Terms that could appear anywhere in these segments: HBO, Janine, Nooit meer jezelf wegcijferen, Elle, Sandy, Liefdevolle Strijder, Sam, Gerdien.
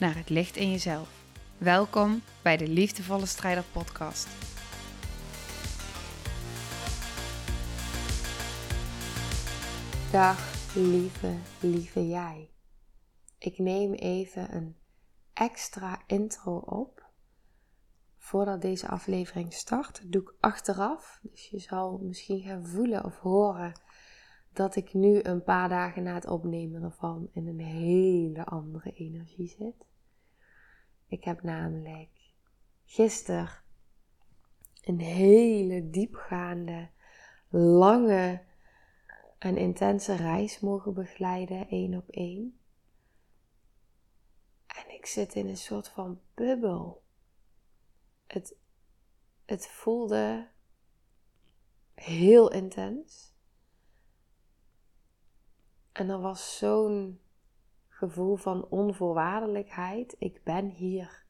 naar het licht in jezelf. Welkom bij de Liefdevolle Strijder podcast. Dag lieve jij. Ik neem even een extra intro op. Voordat deze aflevering start, doe ik achteraf. Dus je zal misschien gaan voelen of horen dat ik nu een paar dagen na het opnemen ervan in een hele andere energie zit. Ik heb namelijk gisteren een hele diepgaande, lange en intense reis mogen begeleiden, 1-op-1. En ik zit in een soort van bubbel. Het voelde heel intens. En er was zo'n gevoel van onvoorwaardelijkheid. Ik ben hier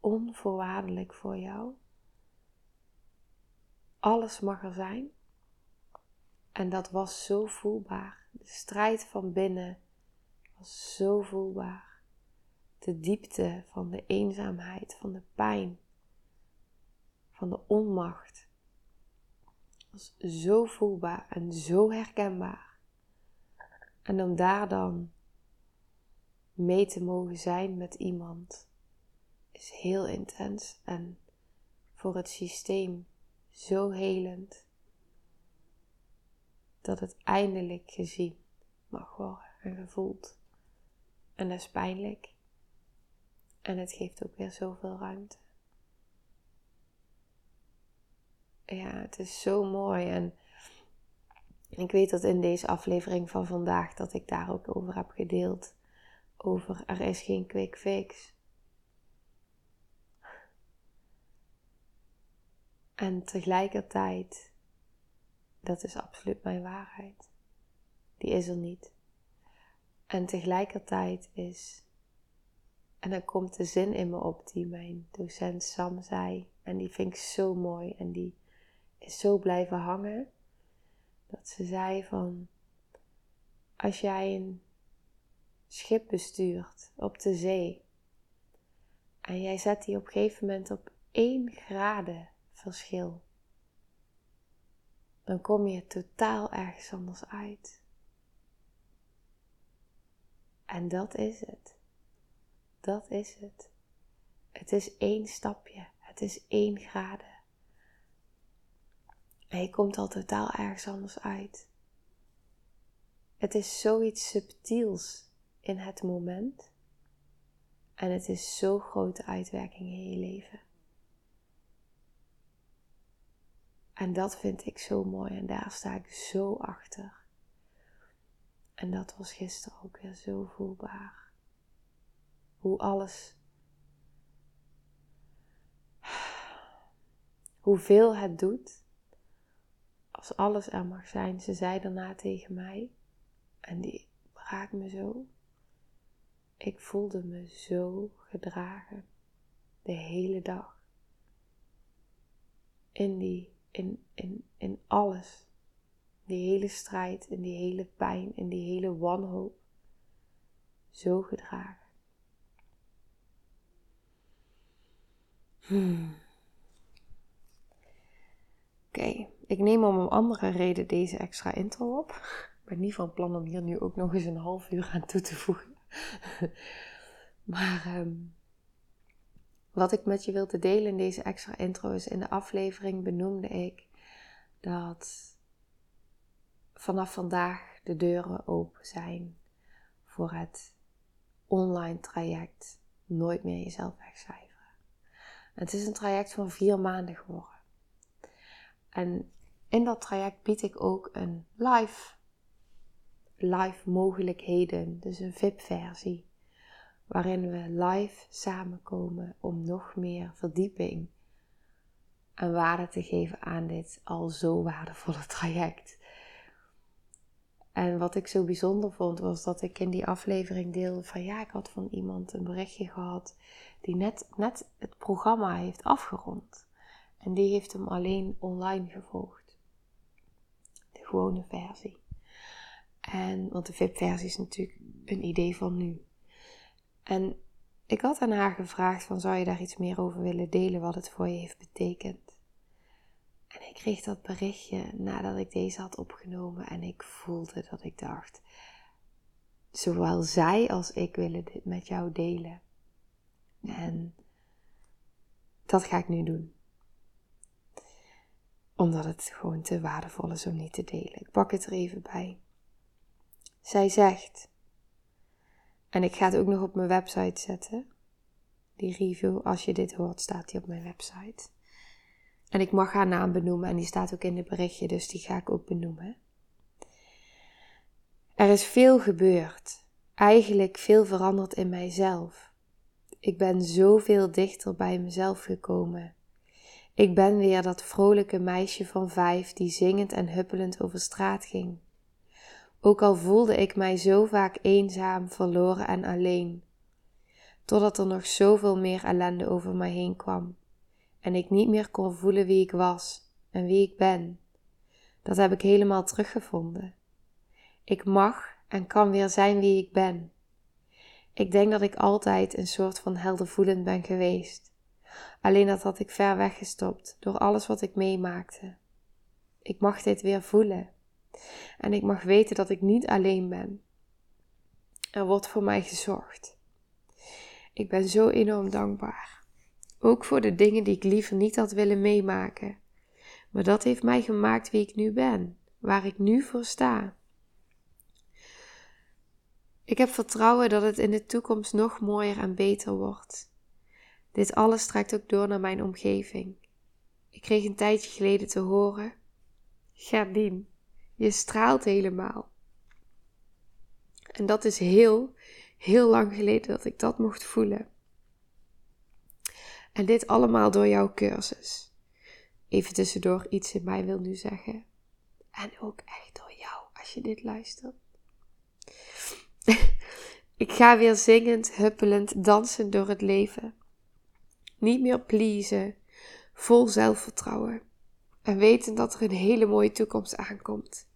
onvoorwaardelijk voor jou. Alles mag er zijn. En dat was zo voelbaar. De strijd van binnen was zo voelbaar. De diepte van de eenzaamheid, van de pijn, van de onmacht was zo voelbaar en zo herkenbaar. En om daar dan mee te mogen zijn met iemand is heel intens en voor het systeem zo helend dat het eindelijk gezien mag worden en gevoeld. En dat is pijnlijk. En het geeft ook weer zoveel ruimte. Ja, het is zo mooi en ik weet dat in deze aflevering van vandaag dat ik daar ook over heb gedeeld. Over er is geen quick fix. En tegelijkertijd, dat is absoluut mijn waarheid. Die is er niet. En tegelijkertijd is, en dan komt de zin in me op die mijn docent Sam zei. En die vind ik zo mooi en die is zo blijven hangen. Dat ze zei van, als jij een schip bestuurt op de zee en jij zet die op een gegeven moment op 1 graden verschil, dan kom je totaal ergens anders uit. En dat is het. Dat is het. Het is 1 stapje. Het is 1 graden. En je komt al totaal ergens anders uit. Het is zoiets subtiels in het moment. En het is zo'n grote uitwerking in je leven. En dat vind ik zo mooi. En daar sta ik zo achter. En dat was gisteren ook weer zo voelbaar. Hoe alles, hoeveel het doet. Als alles er mag zijn. Ze zei daarna tegen mij. En die raakt me zo. Ik voelde me zo gedragen. De hele dag. In alles. Die hele strijd. In die hele pijn. In die hele wanhoop. Zo gedragen. Oké. Ik neem om een andere reden deze extra intro op. Ik ben niet van plan om hier nu ook nog eens een half uur aan toe te voegen. Maar wat ik met je wilde delen in deze extra intro is, in de aflevering benoemde ik dat vanaf vandaag de deuren open zijn voor het online traject Nooit meer jezelf wegcijferen. Het is een traject van 4 maanden geworden. En in dat traject bied ik ook een live mogelijkheden, dus een VIP-versie, waarin we live samenkomen om nog meer verdieping en waarde te geven aan dit al zo waardevolle traject. En wat ik zo bijzonder vond, was dat ik in die aflevering deelde van ja, ik had van iemand een berichtje gehad die net het programma heeft afgerond. En die heeft hem alleen online gevolgd. De gewone versie. Want de VIP-versie is natuurlijk een idee van nu. En ik had aan haar gevraagd van zou je daar iets meer over willen delen wat het voor je heeft betekend. En ik kreeg dat berichtje nadat ik deze had opgenomen en ik voelde dat ik dacht, zowel zij als ik willen dit met jou delen. En dat ga ik nu doen. Omdat het gewoon te waardevol is om niet te delen. Ik pak het er even bij. Zij zegt, en ik ga het ook nog op mijn website zetten. Die review, als je dit hoort, staat die op mijn website. En ik mag haar naam benoemen en die staat ook in het berichtje, dus die ga ik ook benoemen. Er is veel gebeurd. Eigenlijk veel veranderd in mijzelf. Ik ben zoveel dichter bij mezelf gekomen. Ik ben weer dat vrolijke meisje van 5 die zingend en huppelend over straat ging. Ook al voelde ik mij zo vaak eenzaam, verloren en alleen. Totdat er nog zoveel meer ellende over mij heen kwam. En ik niet meer kon voelen wie ik was en wie ik ben. Dat heb ik helemaal teruggevonden. Ik mag en kan weer zijn wie ik ben. Ik denk dat ik altijd een soort van heldervoelend ben geweest. Alleen dat had ik ver weggestopt door alles wat ik meemaakte. Ik mag dit weer voelen. En ik mag weten dat ik niet alleen ben. Er wordt voor mij gezorgd. Ik ben zo enorm dankbaar. Ook voor de dingen die ik liever niet had willen meemaken. Maar dat heeft mij gemaakt wie ik nu ben. Waar ik nu voor sta. Ik heb vertrouwen dat het in de toekomst nog mooier en beter wordt. Dit alles trekt ook door naar mijn omgeving. Ik kreeg een tijdje geleden te horen. Gerdien, je straalt helemaal. En dat is heel, heel lang geleden dat ik dat mocht voelen. En dit allemaal door jouw cursus. Even tussendoor, iets in mij wil nu zeggen. En ook echt door jou, als je dit luistert. Ik ga weer zingend, huppelend, dansend door het leven. Niet meer pleasen. Vol zelfvertrouwen. En weten dat er een hele mooie toekomst aankomt.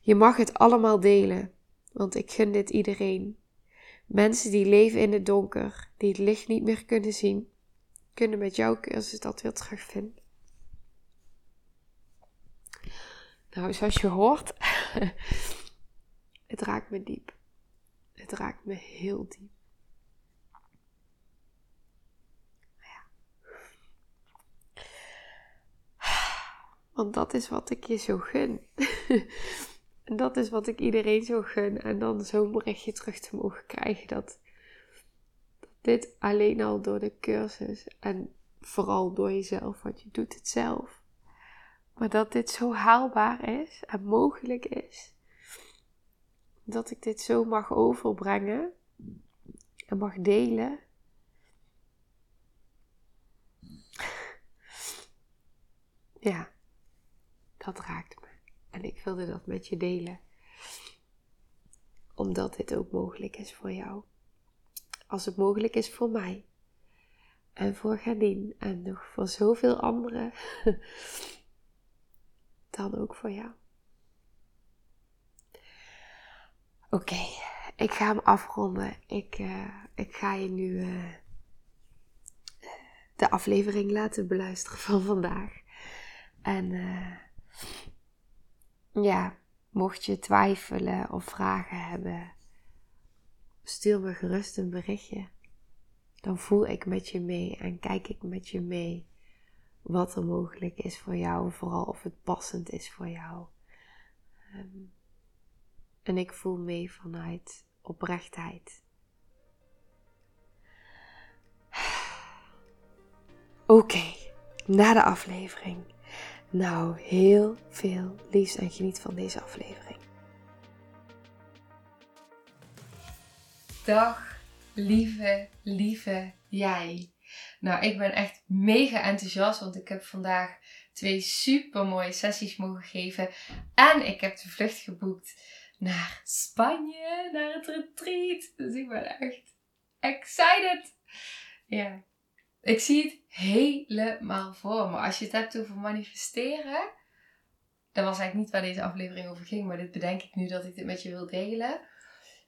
Je mag het allemaal delen. Want ik gun dit iedereen. Mensen die leven in het donker. Die het licht niet meer kunnen zien. Kunnen met jouw cursus dat weer terugvinden. Nou, zoals je hoort, het raakt me diep. Het raakt me heel diep. Ja. Want dat is wat ik je zo gun. En dat is wat ik iedereen zo gun. En dan zo'n berichtje terug te mogen krijgen dat... Dit alleen al door de cursus en vooral door jezelf, want je doet het zelf. Maar dat dit zo haalbaar is en mogelijk is, dat ik dit zo mag overbrengen en mag delen. Ja, dat raakt me. En ik wilde dat met je delen, omdat dit ook mogelijk is voor jou. Als het mogelijk is voor mij. En voor Janine. En nog voor zoveel anderen. Dan ook voor jou. Oké. Ik ga hem afronden. Ik ga je nu de aflevering laten beluisteren van vandaag. En ja, mocht je twijfelen of vragen hebben... Stuur me gerust een berichtje. Dan voel ik met je mee en kijk ik met je mee wat er mogelijk is voor jou. Vooral of het passend is voor jou. En ik voel mee vanuit oprechtheid. Oké, na de aflevering. Nou, heel veel liefs en geniet van deze aflevering. Dag, lieve jij. Nou, ik ben echt mega enthousiast, want ik heb vandaag 2 super mooie sessies mogen geven. En ik heb de vlucht geboekt naar Spanje, naar het retreat. Dus ik ben echt excited. Ja, ik zie het helemaal voor me. Als je het hebt over manifesteren, dat was eigenlijk niet waar deze aflevering over ging, maar dit bedenk ik nu dat ik dit met je wil delen.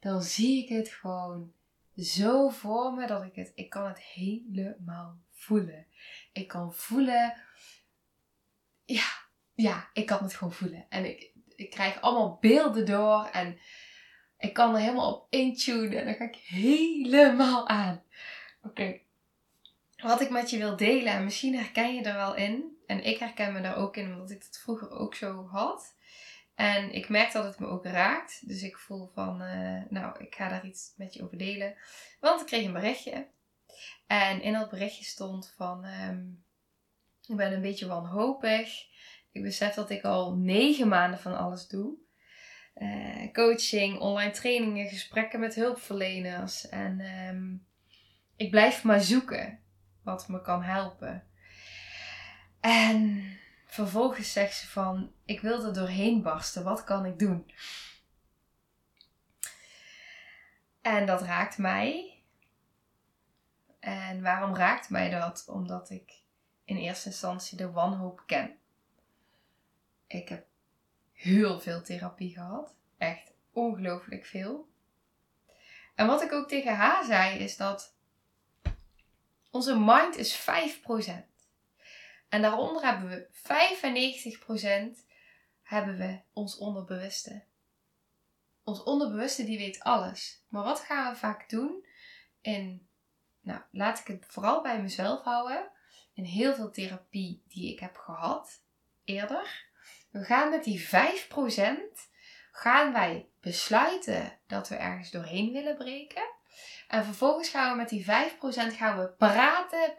Dan zie ik het gewoon zo voor me dat ik kan het helemaal voelen. Ik kan voelen, ja, ik kan het gewoon voelen. En ik krijg allemaal beelden door en ik kan er helemaal op intunen en dan ga ik helemaal aan. Oké. Wat ik met je wil delen, en misschien herken je er wel in, en ik herken me daar ook in, omdat ik dat vroeger ook zo had. En ik merk dat het me ook raakt. Dus ik voel van, nou, ik ga daar iets met je over delen. Want ik kreeg een berichtje. En in dat berichtje stond van, ik ben een beetje wanhopig. Ik besef dat ik al 9 maanden van alles doe. Coaching, online trainingen, gesprekken met hulpverleners. En ik blijf maar zoeken wat me kan helpen. En vervolgens zegt ze van, ik wil er doorheen barsten, wat kan ik doen? En dat raakt mij. En waarom raakt mij dat? Omdat ik in eerste instantie de wanhoop ken. Ik heb heel veel therapie gehad. Echt ongelooflijk veel. En wat ik ook tegen haar zei is dat onze mind is 5%. En daaronder hebben we 95% hebben we ons onderbewuste. Ons onderbewuste die weet alles. Maar wat gaan we vaak doen? Nou, laat ik het vooral bij mezelf houden. In heel veel therapie die ik heb gehad eerder. We gaan met die 5% gaan wij besluiten dat we ergens doorheen willen breken. En vervolgens gaan we met die 5% praten.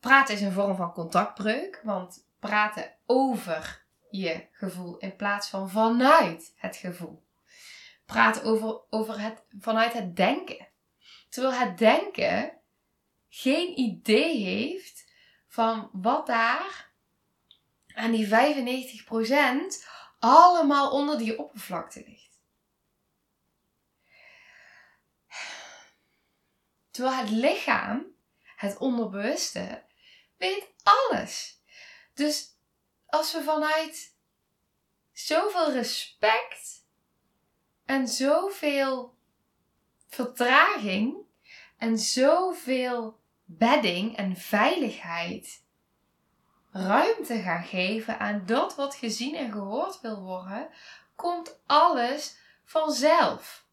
Praten is een vorm van contactbreuk, want praten over je gevoel in plaats van vanuit het gevoel. Praten vanuit het denken. Terwijl het denken geen idee heeft van wat daar aan die 95% allemaal onder die oppervlakte ligt. Terwijl het lichaam, het onderbewuste, weet alles. Dus als we vanuit zoveel respect en zoveel vertraging en zoveel bedding en veiligheid ruimte gaan geven aan dat wat gezien en gehoord wil worden, komt alles vanzelf.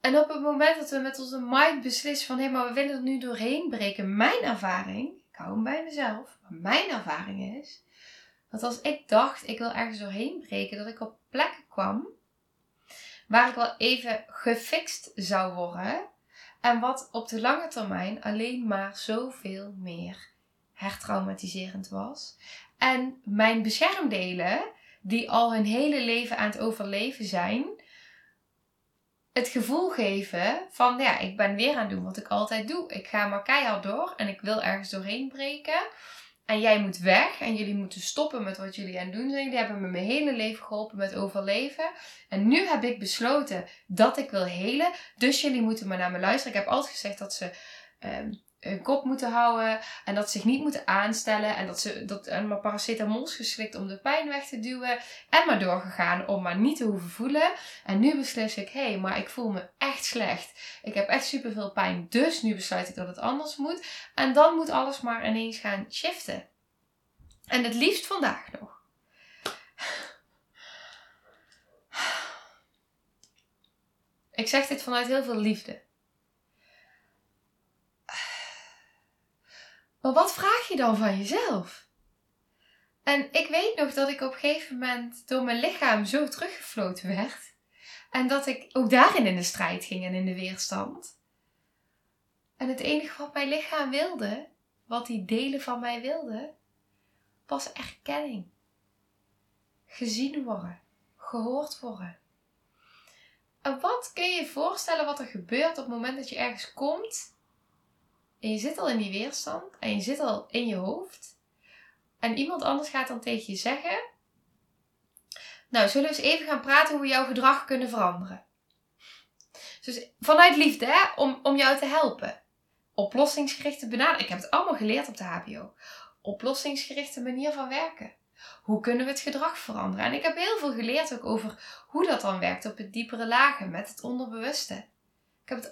En op het moment dat we met onze mind beslissen van, hé, maar we willen er nu doorheen breken. Mijn ervaring, ik hou hem bij mezelf, maar mijn ervaring is, dat als ik dacht, ik wil ergens doorheen breken, dat ik op plekken kwam waar ik wel even gefixt zou worden. En wat op de lange termijn alleen maar zoveel meer hertraumatiserend was. En mijn beschermdelen, die al hun hele leven aan het overleven zijn, het gevoel geven van, ja, ik ben weer aan het doen wat ik altijd doe. Ik ga maar keihard door en ik wil ergens doorheen breken. En jij moet weg en jullie moeten stoppen met wat jullie aan het doen zijn. Jullie hebben me mijn hele leven geholpen met overleven. En nu heb ik besloten dat ik wil helen. Dus jullie moeten maar naar me luisteren. Ik heb altijd gezegd dat ze hun kop moeten houden en dat ze zich niet moeten aanstellen. En dat ze maar paracetamols geslikt om de pijn weg te duwen. En maar doorgegaan om maar niet te hoeven voelen. En nu beslis ik, hé, maar ik voel me echt slecht. Ik heb echt superveel pijn. Dus nu besluit ik dat het anders moet. En dan moet alles maar ineens gaan shiften. En het liefst vandaag nog. Ik zeg dit vanuit heel veel liefde. Maar wat vraag je dan van jezelf? En ik weet nog dat ik op een gegeven moment door mijn lichaam zo teruggefloten werd. En dat ik ook daarin in de strijd ging en in de weerstand. En het enige wat mijn lichaam wilde, wat die delen van mij wilden, was erkenning. Gezien worden. Gehoord worden. En wat kun je je voorstellen wat er gebeurt op het moment dat je ergens komt en je zit al in die weerstand en je zit al in je hoofd en iemand anders gaat dan tegen je zeggen: nou, zullen we eens even gaan praten hoe we jouw gedrag kunnen veranderen. Dus vanuit liefde, hè, om jou te helpen. Oplossingsgerichte benadering. Ik heb het allemaal geleerd op de HBO. Oplossingsgerichte manier van werken. Hoe kunnen we het gedrag veranderen? En ik heb heel veel geleerd ook over hoe dat dan werkt op het diepere lagen met het onderbewuste. Ik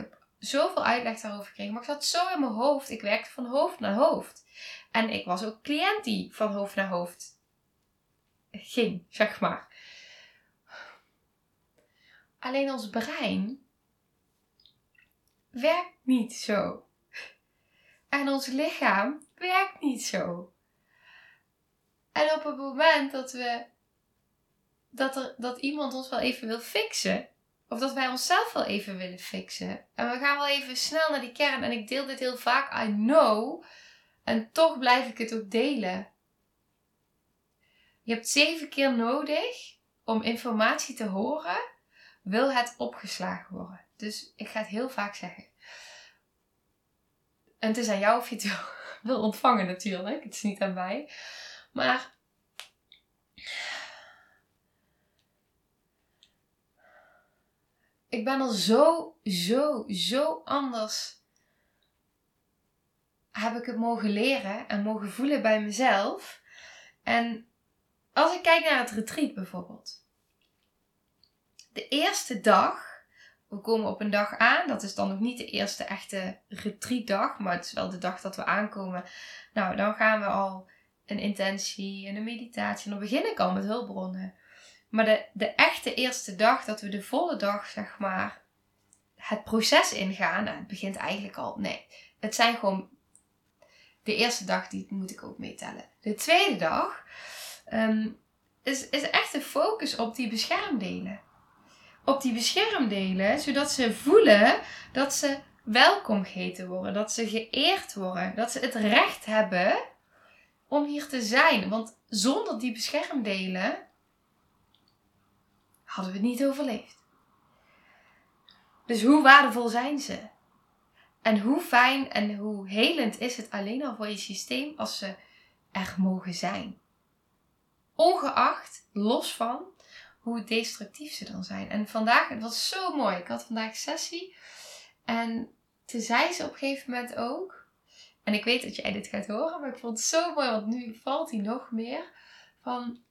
heb zoveel uitleg daarover gekregen, maar ik zat zo in mijn hoofd. Ik werkte van hoofd naar hoofd. En ik was ook cliënt die van hoofd naar hoofd ging, zeg maar. Alleen ons brein werkt niet zo. En ons lichaam werkt niet zo. En op het moment dat iemand ons wel even wil fixen, of dat wij onszelf wel even willen fixen, en we gaan wel even snel naar die kern, en ik deel dit heel vaak, I know, en toch blijf ik het ook delen. Je hebt 7 keer nodig om informatie te horen, wil het opgeslagen worden. Dus ik ga het heel vaak zeggen. En het is aan jou of je het wil ontvangen natuurlijk, het is niet aan mij. Maar ik ben al zo anders, heb ik het mogen leren en mogen voelen bij mezelf. En als ik kijk naar het retreat bijvoorbeeld. De eerste dag, we komen op een dag aan, dat is dan nog niet de eerste echte retreatdag, maar het is wel de dag dat we aankomen. Nou, dan gaan we al een intentie en een meditatie. En dan begin ik al met hulpbronnen. Maar de echte eerste dag, dat we de volle dag, zeg maar, het proces ingaan. Nou, het begint eigenlijk al. Nee, het zijn gewoon de eerste dag, die moet ik ook meetellen. De tweede dag is echt de focus op die beschermdelen. Op die beschermdelen, zodat ze voelen dat ze welkom geheten worden. Dat ze geëerd worden. Dat ze het recht hebben om hier te zijn. Want zonder die beschermdelen hadden we het niet overleefd. Dus hoe waardevol zijn ze? En hoe fijn en hoe helend is het alleen al voor je systeem als ze er mogen zijn. Ongeacht, los van hoe destructief ze dan zijn. En vandaag, het was zo mooi. Ik had vandaag sessie. En toen zei ze op een gegeven moment ook. En ik weet dat jij dit gaat horen, maar ik vond het zo mooi, want nu valt hij nog meer. Van,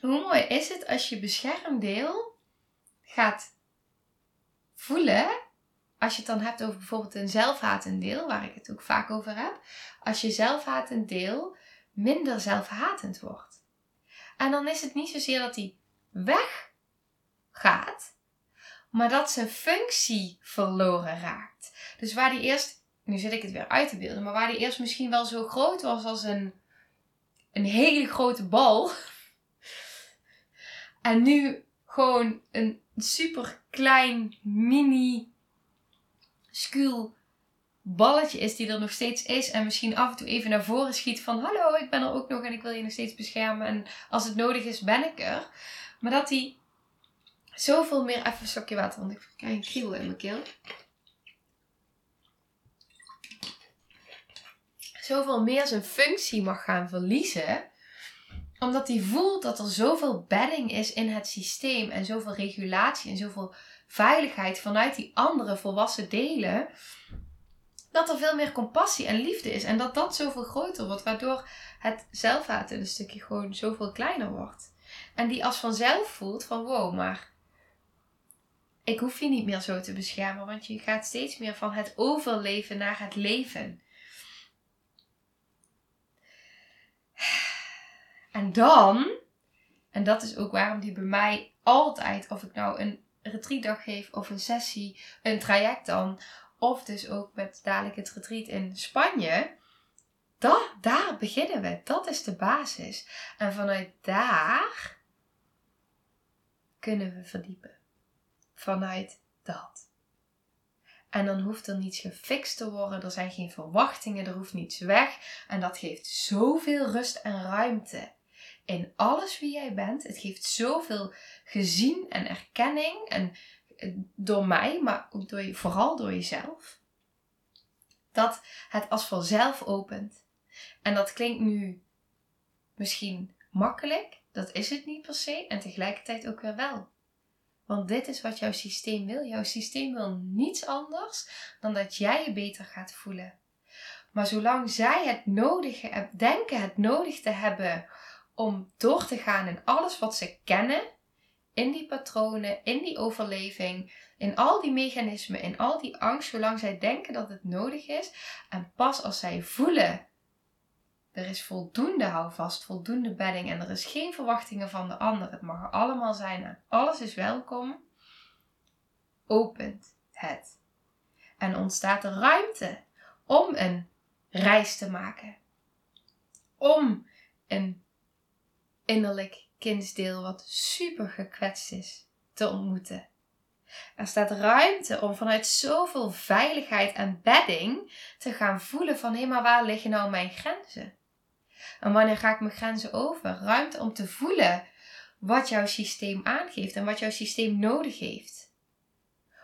hoe mooi is het als je beschermdeel gaat voelen, als je het dan hebt over bijvoorbeeld een zelfhatend deel, waar ik het ook vaak over heb. Als je zelfhatend deel minder zelfhatend wordt. En dan is het niet zozeer dat hij weggaat, maar dat zijn functie verloren raakt. Dus waar die eerst... Nu zit ik het weer uit te beelden. Maar waar die eerst misschien wel zo groot was als een hele grote bal. En nu gewoon een super klein mini scuul balletje is die er nog steeds is. En misschien af en toe even naar voren schiet van hallo, ik ben er ook nog en ik wil je nog steeds beschermen. En als het nodig is ben ik er. Maar dat die zoveel meer... Even een slokje water, want ik krijg een kriebel in mijn keel. Zoveel meer zijn functie mag gaan verliezen. Omdat hij voelt dat er zoveel bedding is in het systeem. En zoveel regulatie en zoveel veiligheid vanuit die andere volwassen delen. Dat er veel meer compassie en liefde is. En dat dat zoveel groter wordt. Waardoor het zelfhaat in een stukje gewoon zoveel kleiner wordt. En die als vanzelf voelt van wow, maar ik hoef je niet meer zo te beschermen. Want je gaat steeds meer van het overleven naar het leven. En dan, en dat is ook waarom die bij mij altijd, of ik nou een retreatdag geef of een sessie, een traject dan, of dus ook met dadelijk het retreat in Spanje, daar beginnen we. Dat is de basis. En vanuit daar kunnen we verdiepen. Vanuit dat. En dan hoeft er niets gefixt te worden. Er zijn geen verwachtingen. Er hoeft niets weg. En dat geeft zoveel rust en ruimte. in alles wie jij bent. Het geeft zoveel gezien en erkenning. En door mij, maar ook vooral door jezelf. Dat het als vanzelf opent. En dat klinkt nu misschien makkelijk. Dat is het niet per se. En tegelijkertijd ook weer wel. Want dit is wat jouw systeem wil. Jouw systeem wil niets anders dan dat jij je beter gaat voelen. Maar zolang zij het nodig denken het nodig te hebben om door te gaan in alles wat ze kennen, in die patronen, in die overleving, in al die mechanismen, in al die angst, zolang zij denken dat het nodig is. En pas als zij voelen, er is voldoende houvast, voldoende bedding en er is geen verwachtingen van de ander. Het mag er allemaal zijn en alles is welkom. Opent het. En ontstaat er ruimte om een reis te maken. Om een innerlijk kindsdeel wat super gekwetst is te ontmoeten. Er staat ruimte om vanuit zoveel veiligheid en bedding te gaan voelen van hé, maar waar liggen nou mijn grenzen? En wanneer ga ik mijn grenzen over? Ruimte om te voelen wat jouw systeem aangeeft en wat jouw systeem nodig heeft.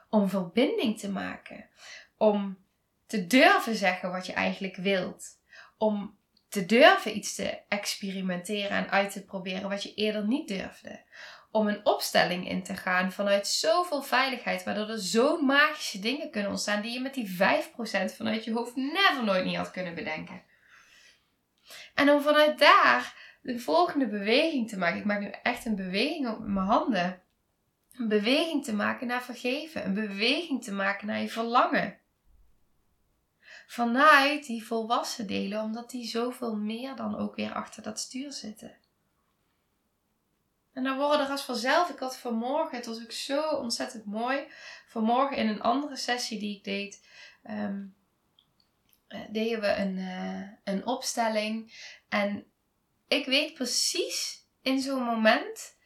Om verbinding te maken. Om te durven zeggen wat je eigenlijk wilt. Om te durven iets te experimenteren en uit te proberen wat je eerder niet durfde. Om een opstelling in te gaan vanuit zoveel veiligheid. Waardoor er zo'n magische dingen kunnen ontstaan die je met die 5% vanuit je hoofd nooit niet had kunnen bedenken. En om vanuit daar de volgende beweging te maken. Ik maak nu echt een beweging op mijn handen. Een beweging te maken naar vergeven. Een beweging te maken naar je verlangen. Vanuit die volwassen delen, omdat die zoveel meer dan ook weer achter dat stuur zitten. En dan worden er als vanzelf, ik had vanmorgen, het was ook zo ontzettend mooi, vanmorgen in een andere sessie die ik deed, deden we een opstelling. En ik weet precies in zo'n moment,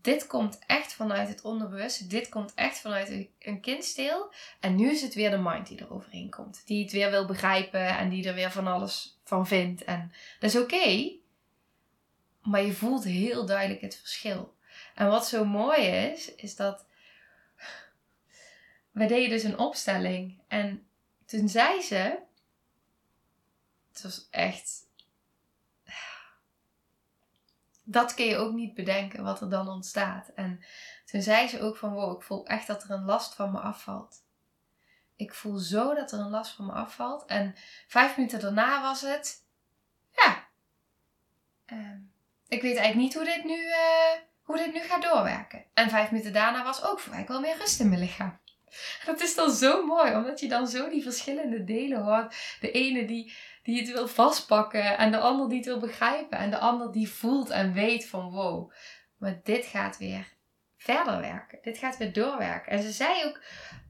dit komt echt vanuit het onderbewuste. Dit komt echt vanuit een kindsdeel. En nu is het weer de mind die er overheen komt. Die het weer wil begrijpen en die er weer van alles van vindt. En dat is oké. Maar je voelt heel duidelijk het verschil. En wat zo mooi is, is dat we deden dus een opstelling. En toen zei ze, het was echt, dat kun je ook niet bedenken wat er dan ontstaat. En toen zei ze ook van wow, ik voel echt dat er een last van me afvalt. Ik voel zo dat er een last van me afvalt. En 5 minuten daarna was het, ja, ik weet eigenlijk niet hoe dit nu gaat doorwerken. En 5 minuten daarna was ook voor ik wel meer rust in mijn lichaam. Dat is dan zo mooi, omdat je dan zo die verschillende delen hoort. De ene die het wil vastpakken en de ander die het wil begrijpen. En de ander die voelt en weet van wow, maar dit gaat weer verder werken. Dit gaat weer doorwerken. En ze zei ook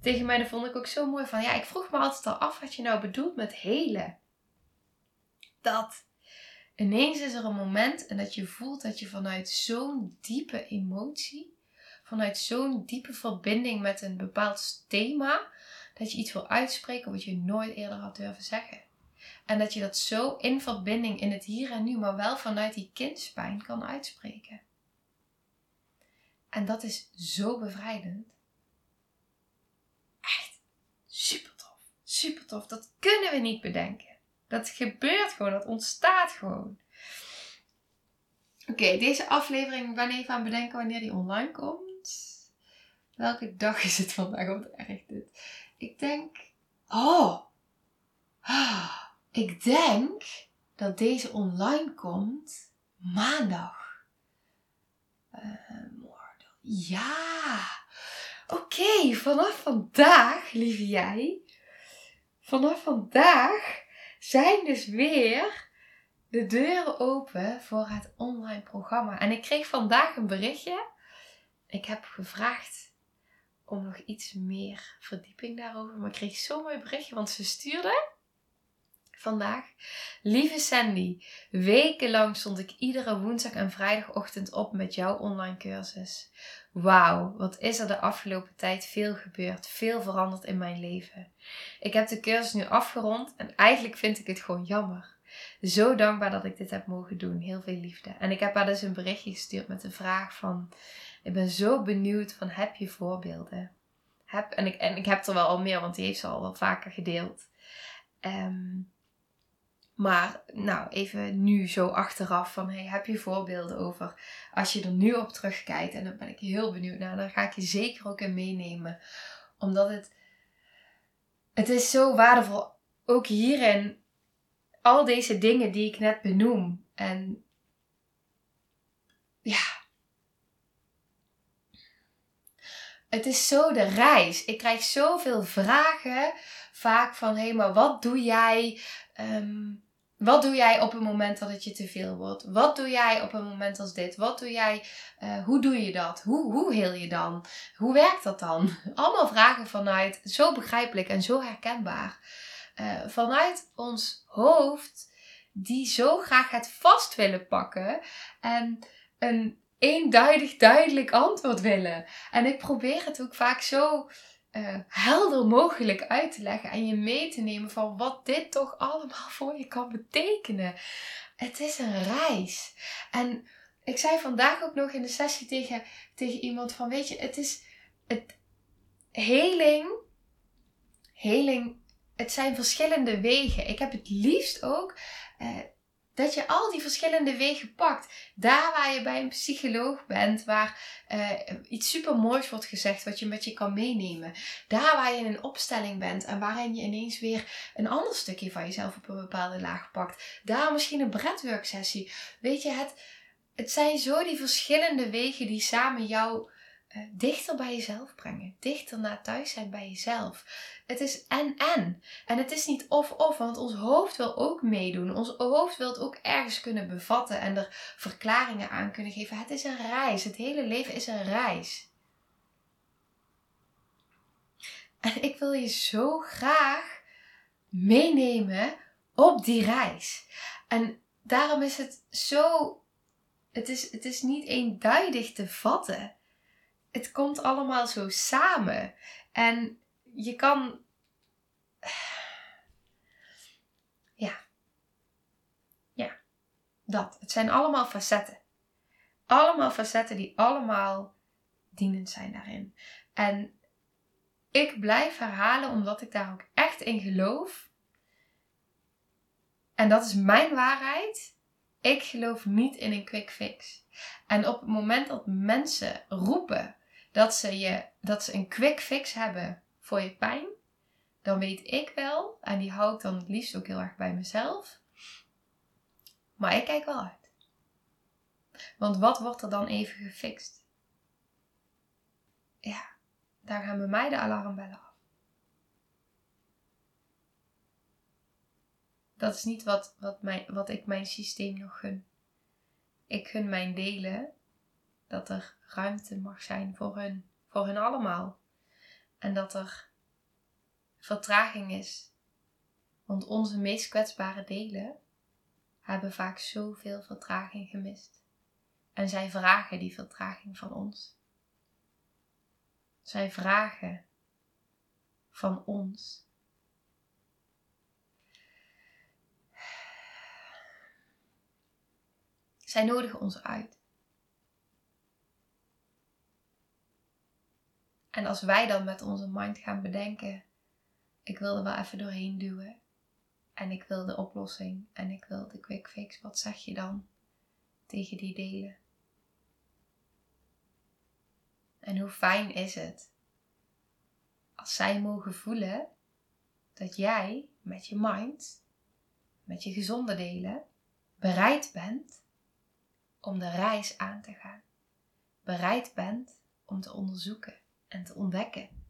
tegen mij, dat vond ik ook zo mooi, van ja, ik vroeg me altijd al af wat je nou bedoelt met helen. Dat ineens is er een moment en dat je voelt dat je vanuit zo'n diepe emotie, vanuit zo'n diepe verbinding met een bepaald thema, dat je iets wil uitspreken wat je nooit eerder had durven zeggen. En dat je dat zo in verbinding in het hier en nu, maar wel vanuit die kindspijn kan uitspreken. En dat is zo bevrijdend. Echt super tof. Super tof. Dat kunnen we niet bedenken. Dat gebeurt gewoon. Dat ontstaat gewoon. Oké, deze aflevering ben ik even aan het bedenken wanneer die online komt. Welke dag is het vandaag? Wat erg dit. Ik denk, ik denk dat deze online komt maandag. Morgen. Ja. Oké, vanaf vandaag, lieve jij. Vanaf vandaag zijn dus weer de deuren open voor het online programma. En ik kreeg vandaag een berichtje. Ik heb gevraagd om nog iets meer verdieping daarover. Maar ik kreeg zo'n mooi berichtje. Want ze stuurde vandaag. Lieve Sandy, wekenlang stond ik iedere woensdag en vrijdagochtend op met jouw online cursus. Wauw, wat is er de afgelopen tijd veel gebeurd. Veel veranderd in mijn leven. Ik heb de cursus nu afgerond en eigenlijk vind ik het gewoon jammer. zo dankbaar dat ik dit heb mogen doen. Heel veel liefde. En ik heb haar dus een berichtje gestuurd met de vraag van... Ik ben zo benieuwd van, heb je voorbeelden? En ik heb er wel al meer, want die heeft ze al wel vaker gedeeld. Maar nou, even nu zo achteraf van, hey, heb je voorbeelden over? Als je er nu op terugkijkt, en daar ben ik heel benieuwd naar, daar ga ik je zeker ook in meenemen. Omdat het is zo waardevol, ook hierin, al deze dingen die ik net benoem. En ja, het is zo de reis. Ik krijg zoveel vragen vaak van, hé, maar wat doe jij... wat doe jij op het moment dat het je te veel wordt? Wat doe jij op een moment als dit? Wat doe jij? Hoe doe je dat? Hoe heel je dan? Hoe werkt dat dan? Allemaal vragen vanuit, zo begrijpelijk en zo herkenbaar. Vanuit ons hoofd, die zo graag het vast willen pakken. En een eenduidig, duidelijk antwoord willen. En ik probeer het ook vaak zo... helder mogelijk uit te leggen en je mee te nemen van wat dit toch allemaal voor je kan betekenen. Het is een reis. En ik zei vandaag ook nog in de sessie tegen iemand van, weet je, het is het heling, het zijn verschillende wegen. Ik heb het liefst ook dat je al die verschillende wegen pakt. Daar waar je bij een psycholoog bent. Waar iets supermoois wordt gezegd. Wat je met je kan meenemen. Daar waar je in een opstelling bent. En waarin je ineens weer een ander stukje van jezelf op een bepaalde laag pakt. Daar misschien een breathwork sessie. Weet je, het zijn zo die verschillende wegen die samen jou dichter bij jezelf brengen. Dichter naar thuis zijn bij jezelf. Het is en. En het is niet of, want ons hoofd wil ook meedoen. Ons hoofd wil het ook ergens kunnen bevatten en er verklaringen aan kunnen geven. Het is een reis. Het hele leven is een reis. En ik wil je zo graag meenemen op die reis. En daarom is het zo... Het is niet eenduidig te vatten. Het komt allemaal zo samen. En je kan... Ja. Dat. Het zijn allemaal facetten. Allemaal facetten die allemaal dienend zijn daarin. En ik blijf herhalen omdat ik daar ook echt in geloof. En dat is mijn waarheid. Ik geloof niet in een quick fix. En op het moment dat mensen roepen... Dat ze een quick fix hebben voor je pijn. Dan weet ik wel. En die hou ik dan het liefst ook heel erg bij mezelf. Maar ik kijk wel uit. Want wat wordt er dan even gefixt? Ja, daar gaan bij mij de alarmbellen af. Dat is niet wat ik mijn systeem nog gun. Ik gun mijn delen... Dat er ruimte mag zijn voor hun allemaal. En dat er vertraging is. Want onze meest kwetsbare delen hebben vaak zoveel vertraging gemist. En zij vragen die vertraging van ons. Zij vragen van ons. Zij nodigen ons uit. En als wij dan met onze mind gaan bedenken, ik wil er wel even doorheen duwen. En ik wil de oplossing. En ik wil de quick fix. Wat zeg je dan tegen die delen? En hoe fijn is het als zij mogen voelen dat jij met je mind, met je gezonde delen, bereid bent om de reis aan te gaan. Bereid bent om te onderzoeken. En te ontdekken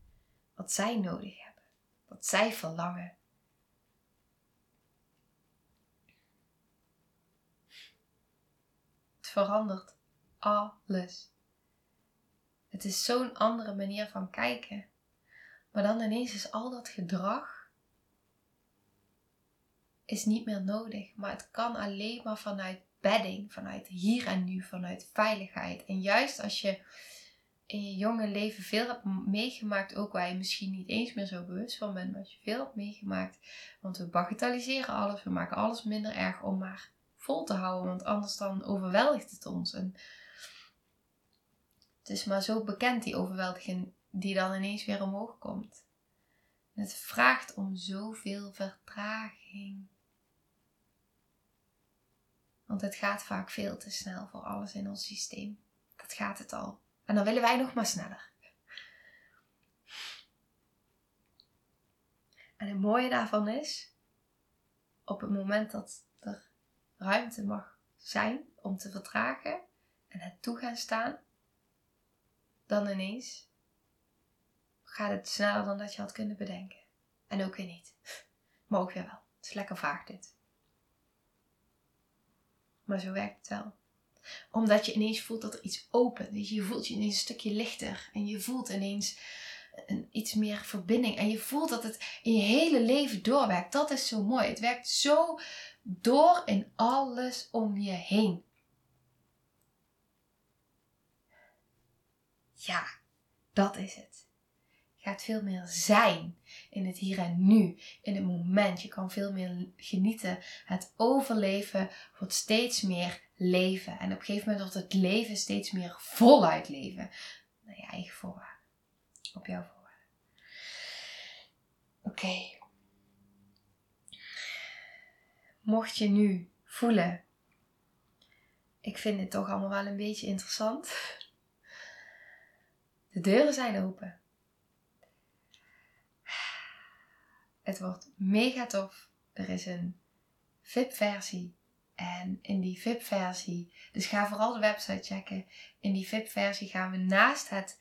wat zij nodig hebben. Wat zij verlangen. Het verandert alles. Het is zo'n andere manier van kijken. Maar dan ineens is al dat gedrag... is niet meer nodig. Maar het kan alleen maar vanuit bedding. Vanuit hier en nu. Vanuit veiligheid. En juist als je... in je jonge leven veel hebt meegemaakt, ook waar je misschien niet eens meer zo bewust van bent, wat je veel hebt meegemaakt. Want we bagatelliseren alles, we maken alles minder erg om maar vol te houden, want anders dan overweldigt het ons. En het is maar zo bekend, die overweldiging die dan ineens weer omhoog komt. En het vraagt om zoveel vertraging. Want het gaat vaak veel te snel voor alles in ons systeem. Dat gaat het al. En dan willen wij nog maar sneller. En het mooie daarvan is, op het moment dat er ruimte mag zijn om te vertragen en het toe gaan staan, dan ineens gaat het sneller dan dat je had kunnen bedenken. En ook weer niet. Maar ook weer wel. Het is lekker vaag dit. Maar zo werkt het wel. Omdat je ineens voelt dat er iets opent. Dus je voelt je ineens een stukje lichter. En je voelt ineens iets meer verbinding. En je voelt dat het in je hele leven doorwerkt. Dat is zo mooi. Het werkt zo door in alles om je heen. Ja, dat is het. Je gaat veel meer zijn in het hier en nu, in het moment. Je kan veel meer genieten. Het overleven wordt steeds meer leven. En op een gegeven moment wordt het leven steeds meer voluit leven. Naar je eigen voorwaarden. Op jouw voorwaarden. Oké. Mocht je nu voelen, ik vind dit toch allemaal wel een beetje interessant. De deuren zijn open. Het wordt mega tof. Er is een VIP-versie. En in die VIP-versie, dus ga vooral de website checken. In die VIP-versie gaan we naast het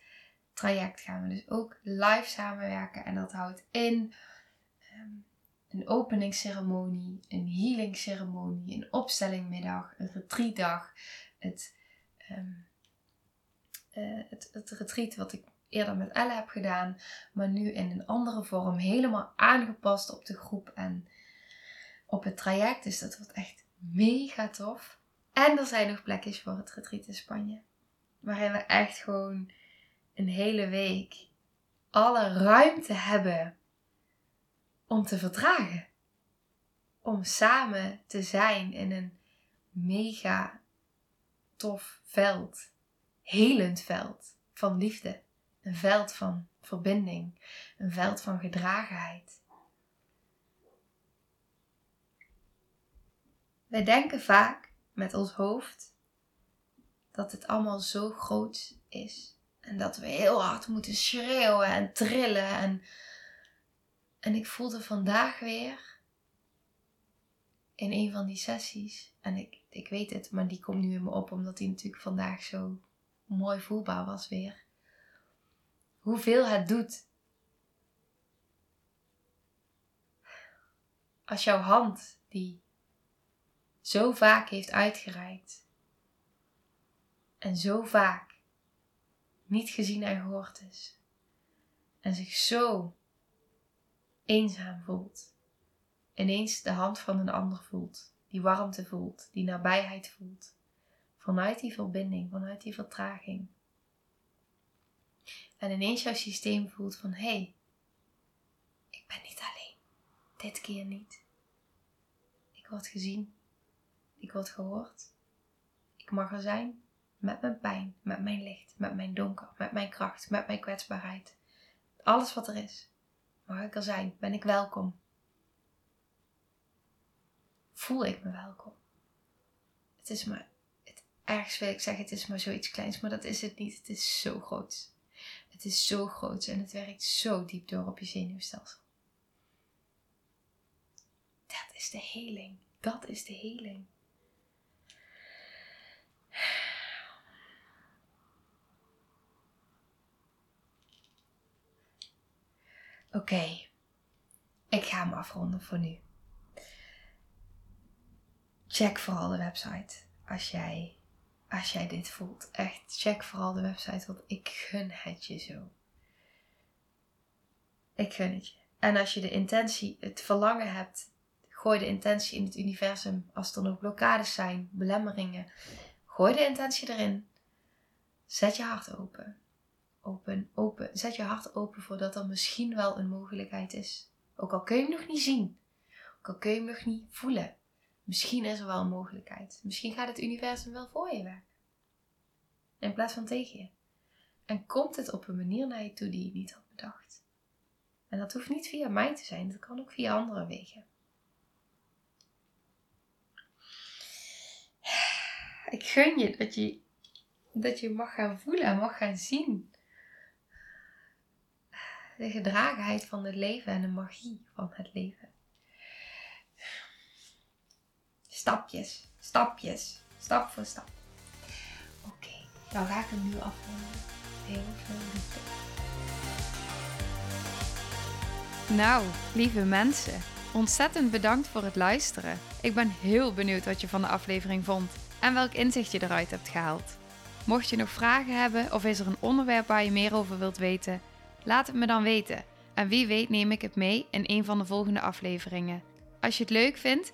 traject dus ook live samenwerken. En dat houdt in een openingsceremonie, een healingceremonie, een opstellingmiddag, een retreatdag. Het retreat wat ik eerder met Elle heb gedaan, maar nu in een andere vorm, helemaal aangepast op de groep en op het traject. Dus dat wordt echt mega tof. En er zijn nog plekjes voor het retreat in Spanje, waarin we echt gewoon een hele week alle ruimte hebben om te vertragen. Om samen te zijn in een mega tof veld. Helend veld van liefde. Een veld van verbinding. Een veld van gedragenheid. Wij denken vaak met ons hoofd dat het allemaal zo groot is. En dat we heel hard moeten schreeuwen en trillen. En ik voelde vandaag weer in een van die sessies. En ik weet het, maar die komt nu in me op omdat die natuurlijk vandaag zo mooi voelbaar was weer. Hoeveel het doet. Als jouw hand die zo vaak heeft uitgereikt. En zo vaak niet gezien en gehoord is. En zich zo eenzaam voelt. Ineens de hand van een ander voelt. Die warmte voelt. Die nabijheid voelt. Vanuit die verbinding, vanuit die vertraging. En ineens jouw systeem voelt van, hé, ik ben niet alleen. Dit keer niet. Ik word gezien. Ik word gehoord. Ik mag er zijn. Met mijn pijn, met mijn licht, met mijn donker, met mijn kracht, met mijn kwetsbaarheid. Alles wat er is. Mag ik er zijn? Ben ik welkom? Voel ik me welkom? Het is maar... Ergens wil ik zeggen, het is maar zoiets kleins, maar dat is het niet. Het is zo groot. Het is zo groot en het werkt zo diep door op je zenuwstelsel. Dat is de heling. Dat is de heling. Oké. Ik ga hem afronden voor nu. Check vooral de website als jij dit voelt. Echt, check vooral de website. Want ik gun het je zo. Ik gun het je. En als je de intentie, het verlangen hebt. Gooi de intentie in het universum. Als er nog blokkades zijn. Belemmeringen. Gooi de intentie erin. Zet je hart open. Open. Zet je hart open voordat er misschien wel een mogelijkheid is. Ook al kun je hem nog niet zien. Ook al kun je hem nog niet voelen. Misschien is er wel een mogelijkheid. Misschien gaat het universum wel voor je werken. In plaats van tegen je. En komt het op een manier naar je toe die je niet had bedacht. En dat hoeft niet via mij te zijn. Dat kan ook via andere wegen. Ik gun je dat je mag gaan voelen en mag gaan zien. De gedragenheid van het leven en de magie van het leven. Stapjes, stapjes, stap voor stap. Oké, nou ga ik hem nu afronden. Heel veel liefde. Nou, lieve mensen, ontzettend bedankt voor het luisteren. Ik ben heel benieuwd wat je van de aflevering vond en welk inzicht je eruit hebt gehaald. Mocht je nog vragen hebben of is er een onderwerp waar je meer over wilt weten, laat het me dan weten. En wie weet neem ik het mee in een van de volgende afleveringen. Als je het leuk vindt,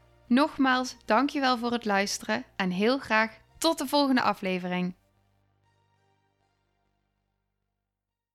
Nogmaals, dankjewel voor het luisteren en heel graag tot de volgende aflevering.